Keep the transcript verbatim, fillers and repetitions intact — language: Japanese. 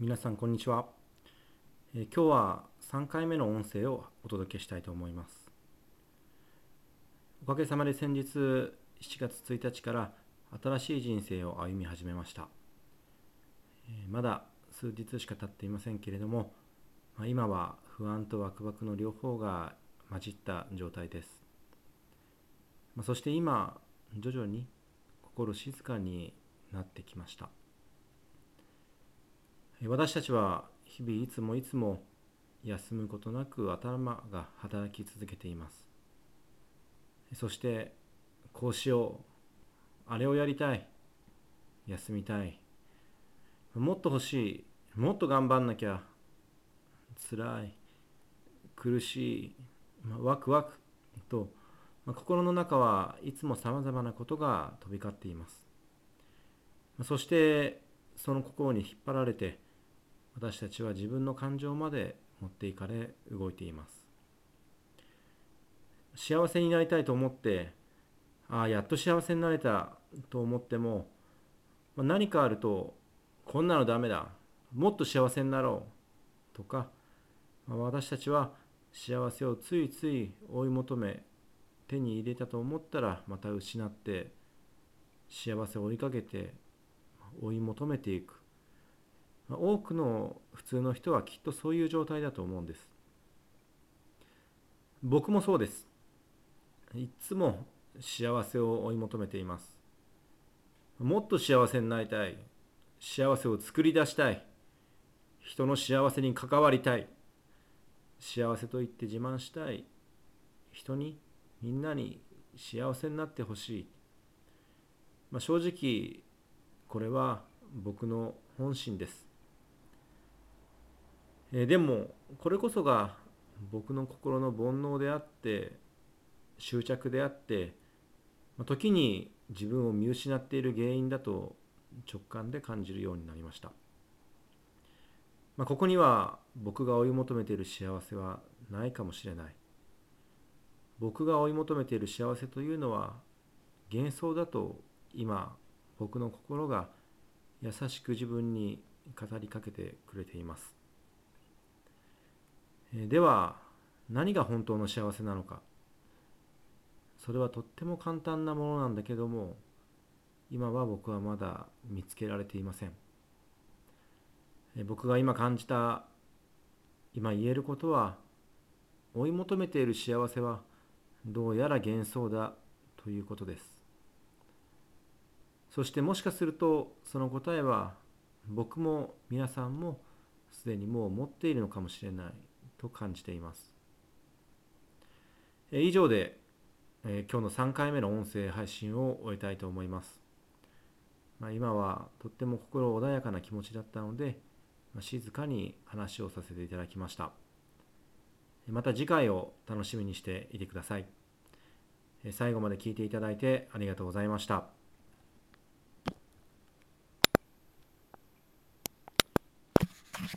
皆さんこんにちは。え今日はさんかいめの音声をお届けしたいと思います。おかげさまで先日しちがつついたちから新しい人生を歩み始めました。えまだ数日しか経っていませんけれども、まあ、今は不安とワクワクの両方が混じった状態です。まあ、そして今徐々に心静かになってきました。私たちは日々いつもいつも休むことなく頭が働き続けています。そしてこうしよう、あれをやりたい、休みたい、もっと欲しい、もっと頑張んなきゃ、つらい、苦しい、ワクワクと心の中はいつもさまざまなことが飛び交っています。そしてその心に引っ張られて私たちは自分の感情まで持っていかれ動いています。幸せになりたいと思って、ああやっと幸せになれたと思っても、何かあるとこんなのダメだ、もっと幸せになろうとか、私たちは幸せをついつい追い求め手に入れたと思ったらまた失って、幸せを追いかけて追い求めていく。多くの普通の人はきっとそういう状態だと思うんです。僕もそうです。いつも幸せを追い求めています。もっと幸せになりたい、幸せを作り出したい、人の幸せに関わりたい、幸せと言って自慢したい、人にみんなに幸せになってほしい。まあ、正直これは僕の本心です。えでもこれこそが僕の心の煩悩であって、執着であって、時に自分を見失っている原因だと直感で感じるようになりました。まあ、ここには僕が追い求めている幸せはないかもしれない。僕が追い求めている幸せというのは幻想だと今僕の心が優しく自分に語りかけてくれています。では何が本当の幸せなのか。それはとっても簡単なものなんだけども、今は僕はまだ見つけられていません。僕が今感じた、今言えることは、追い求めている幸せはどうやら幻想だということです。そしてもしかするとその答えは僕も皆さんもすでにもう持っているのかもしれないと感じています。以上で、えー、今日のさんかいめの音声配信を終えたいと思います。まあ、今はとっても心穏やかな気持ちだったので、まあ、静かに話をさせていただきました。また次回を楽しみにしていてください。最後まで聞いていただいてありがとうございました。